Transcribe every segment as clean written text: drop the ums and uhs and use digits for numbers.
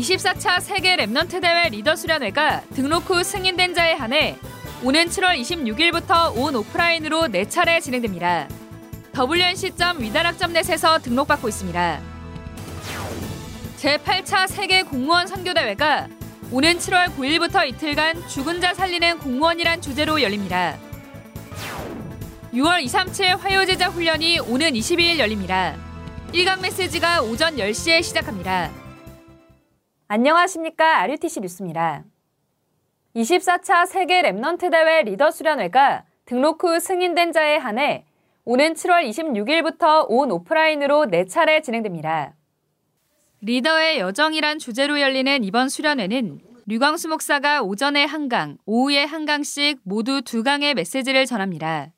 24차 세계 랩넌트 대회 리더 수련회가 등록 후 승인된 자에 한해 오는 7월 26일부터 온 오프라인으로 4차례 진행됩니다. WNC.위다락.net에서 등록받고 있습니다. 제8차 세계 공무원 선교대회가 오는 7월 9일부터 이틀간 죽은 자 살리는 공무원이란 주제로 열립니다. 6월 237 화요제자 훈련이 오는 22일 열립니다. 일간 메시지가 오전 10시에 시작합니다. 안녕하십니까. RUTC 뉴스입니다. 24차 세계 랩넌트 대회 리더 수련회가 등록 후 승인된 자에 한해 오는 7월 26일부터 온 오프라인으로 4차례 진행됩니다. 리더의 여정이란 주제로 열리는 이번 수련회는 류광수 목사가 오전에 한 강, 오후에 한 강씩 모두 2강의 메시지를 전합니다.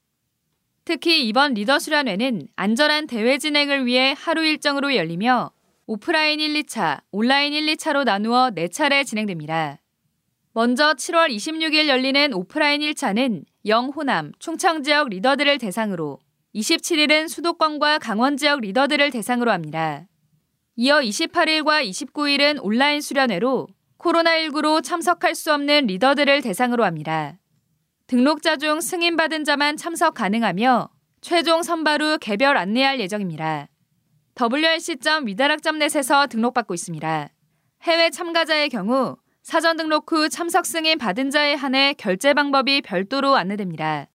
특히 이번 리더 수련회는 안전한 대회 진행을 위해 하루 일정으로 열리며 오프라인 1, 2차, 온라인 1, 2차로 나누어 4차례 진행됩니다. 먼저 7월 26일 열리는 오프라인 1차는 영호남, 충청 지역 리더들을 대상으로, 27일은 수도권과 강원 지역 리더들을 대상으로 합니다. 이어 28일과 29일은 온라인 수련회로 코로나19로 참석할 수 없는 리더들을 대상으로 합니다. 등록자 중 승인받은 자만 참석 가능하며 최종 선발 후 개별 안내할 예정입니다. WNC.위다락.net에서 등록받고 있습니다. 해외 참가자의 경우 사전 등록 후 참석 승인 받은 자에 한해 결제 방법이 별도로 안내됩니다.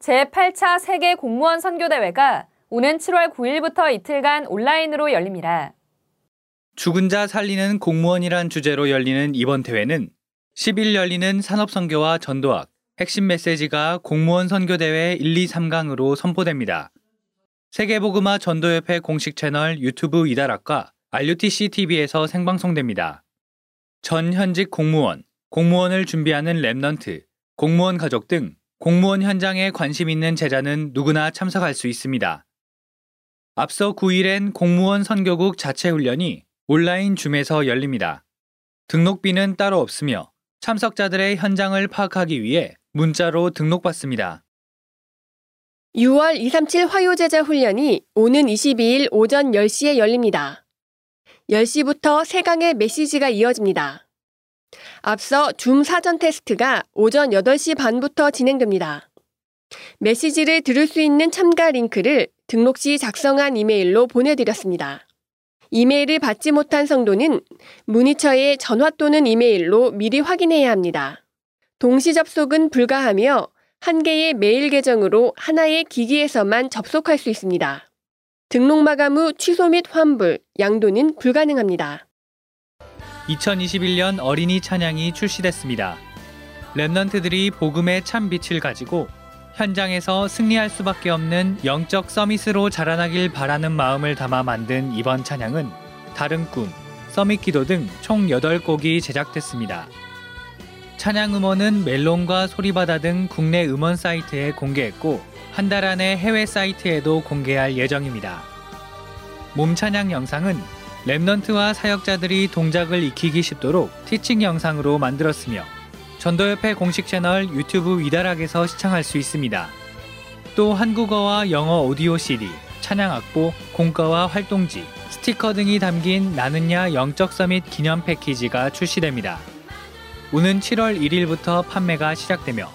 제8차 세계 공무원 선교대회가 오는 7월 9일부터 이틀간 온라인으로 열립니다. 죽은 자 살리는 공무원이란 주제로 열리는 이번 대회는 10일 열리는 산업선교와 전도학, 핵심 메시지가 공무원 선교대회 1, 2, 3강으로 선포됩니다. 세계복음화 전도협회 공식 채널 유튜브 이다락과 RUTC TV에서 생방송됩니다. 전 현직 공무원, 공무원을 준비하는 랩넌트, 공무원 가족 등 공무원 현장에 관심 있는 제자는 누구나 참석할 수 있습니다. 앞서 9일엔 공무원 선교국 자체 훈련이 온라인 줌에서 열립니다. 등록비는 따로 없으며 참석자들의 현장을 파악하기 위해 문자로 등록받습니다. 6월 237 화요제자 훈련이 오는 22일 오전 10시에 열립니다. 10시부터 3강의 메시지가 이어집니다. 앞서 줌 사전 테스트가 오전 8시 반부터 진행됩니다. 메시지를 들을 수 있는 참가 링크를 등록 시 작성한 이메일로 보내드렸습니다. 이메일을 받지 못한 성도는 문의처에 전화 또는 이메일로 미리 확인해야 합니다. 동시 접속은 불가하며 한 개의 메일 계정으로 하나의 기기에서만 접속할 수 있습니다. 등록 마감 후 취소 및 환불, 양도는 불가능합니다. 2021년 어린이 찬양이 출시됐습니다. 랩넌트들이 복음의 참 빛을 가지고 현장에서 승리할 수밖에 없는 영적 서밋으로 자라나길 바라는 마음을 담아 만든 이번 찬양은 다른 꿈, 서밋 기도 등 총 8곡이 제작됐습니다. 찬양 음원은 멜론과 소리바다 등 국내 음원 사이트에 공개했고 한 달 안에 해외 사이트에도 공개할 예정입니다. 몸찬양 영상은 랩넌트와 사역자들이 동작을 익히기 쉽도록 티칭 영상으로 만들었으며 전도협회 공식 채널 유튜브 위다락에서 시청할 수 있습니다. 또 한국어와 영어 오디오 CD, 찬양 악보, 공과와 활동지, 스티커 등이 담긴 나는야 영적 서밋 기념 패키지가 출시됩니다. 오는 7월 1일부터 판매가 시작되며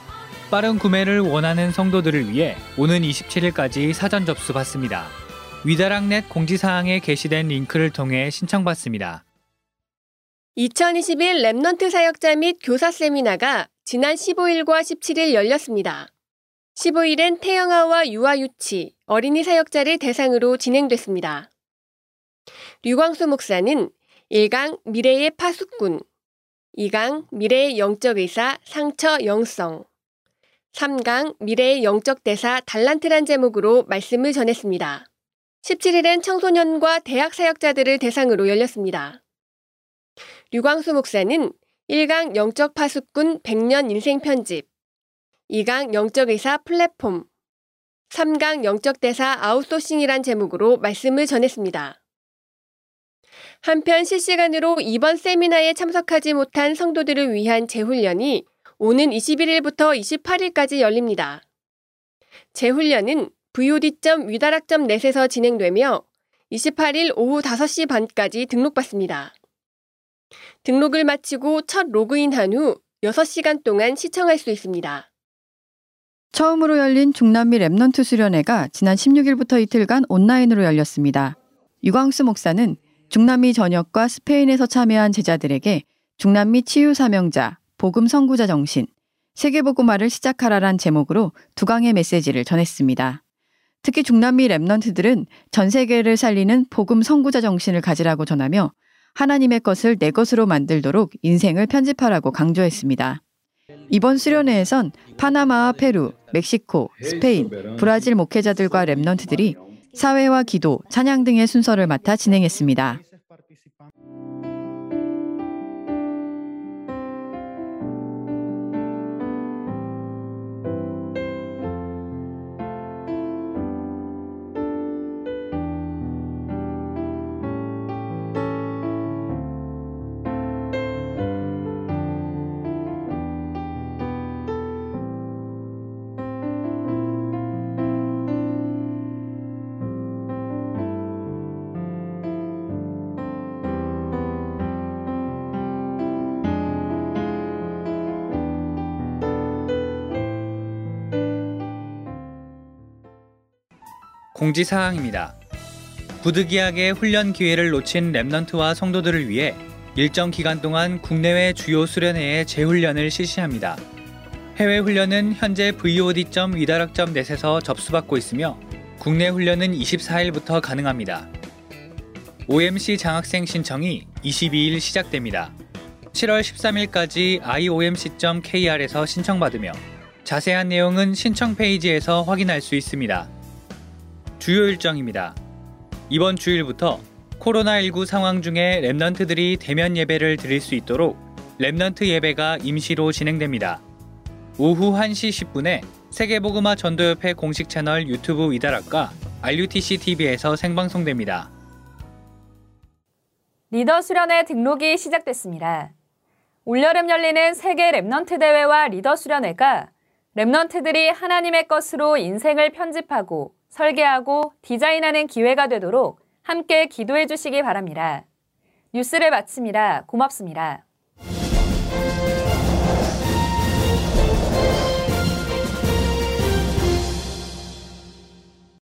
빠른 구매를 원하는 성도들을 위해 오는 27일까지 사전 접수받습니다. 위다락넷 공지사항에 게시된 링크를 통해 신청받습니다. 2021 랩넌트 사역자 및 교사 세미나가 지난 15일과 17일 열렸습니다. 15일엔 태영아와 유아 유치, 어린이 사역자를 대상으로 진행됐습니다. 류광수 목사는 1강 미래의 파수꾼, 2강 미래의 영적 의사 상처 영성, 3강 미래의 영적 대사 달란트란 제목으로 말씀을 전했습니다. 17일엔 청소년과 대학 사역자들을 대상으로 열렸습니다. 류광수 목사는 1강 영적 파수꾼 100년 인생 편집, 2강 영적 의사 플랫폼, 3강 영적 대사 아웃소싱이란 제목으로 말씀을 전했습니다. 한편 실시간으로 이번 세미나에 참석하지 못한 성도들을 위한 재훈련이 오는 21일부터 28일까지 열립니다. 재훈련은 VOD.위다락.net에서 진행되며 28일 오후 5시 반까지 등록받습니다. 등록을 마치고 첫 로그인한 후 6시간 동안 시청할 수 있습니다. 처음으로 열린 중남미 렘넌트 수련회가 지난 16일부터 이틀간 온라인으로 열렸습니다. 유광수 목사는 중남미 전역과 스페인에서 참여한 제자들에게 중남미 치유 사명자, 복음 선구자 정신, 세계복음화를 시작하라란 제목으로 두 강의 메시지를 전했습니다. 특히 중남미 렘넌트들은 전 세계를 살리는 복음 선구자 정신을 가지라고 전하며 하나님의 것을 내 것으로 만들도록 인생을 편집하라고 강조했습니다. 이번 수련회에선 파나마와 페루, 멕시코, 스페인, 브라질 목회자들과 렘넌트들이 사회와 기도, 찬양 등의 순서를 맡아 진행했습니다. 공지사항입니다. 부득이하게 훈련 기회를 놓친 렘넌트와 성도들을 위해 일정 기간 동안 국내외 주요 수련회에 재훈련을 실시합니다. 해외 훈련은 현재 vod.위다락.net에서 접수받고 있으며 국내 훈련은 24일부터 가능합니다. OMC 장학생 신청이 22일 시작됩니다. 7월 13일까지 iomc.kr에서 신청받으며 자세한 내용은 신청 페이지에서 확인할 수 있습니다. 주요 일정입니다. 이번 주일부터 코로나19 상황 중에 렘넌트들이 대면 예배를 드릴 수 있도록 렘넌트 예배가 임시로 진행됩니다. 오후 1시 10분에 세계복음화 전도협회 공식 채널 유튜브 이다락과 RUTC TV에서 생방송됩니다. 리더 수련회 등록이 시작됐습니다. 올여름 열리는 세계 렘넌트 대회와 리더 수련회가 렘넌트들이 하나님의 것으로 인생을 편집하고 설계하고 디자인하는 기회가 되도록 함께 기도해 주시기 바랍니다. 뉴스를 마칩니다. 고맙습니다.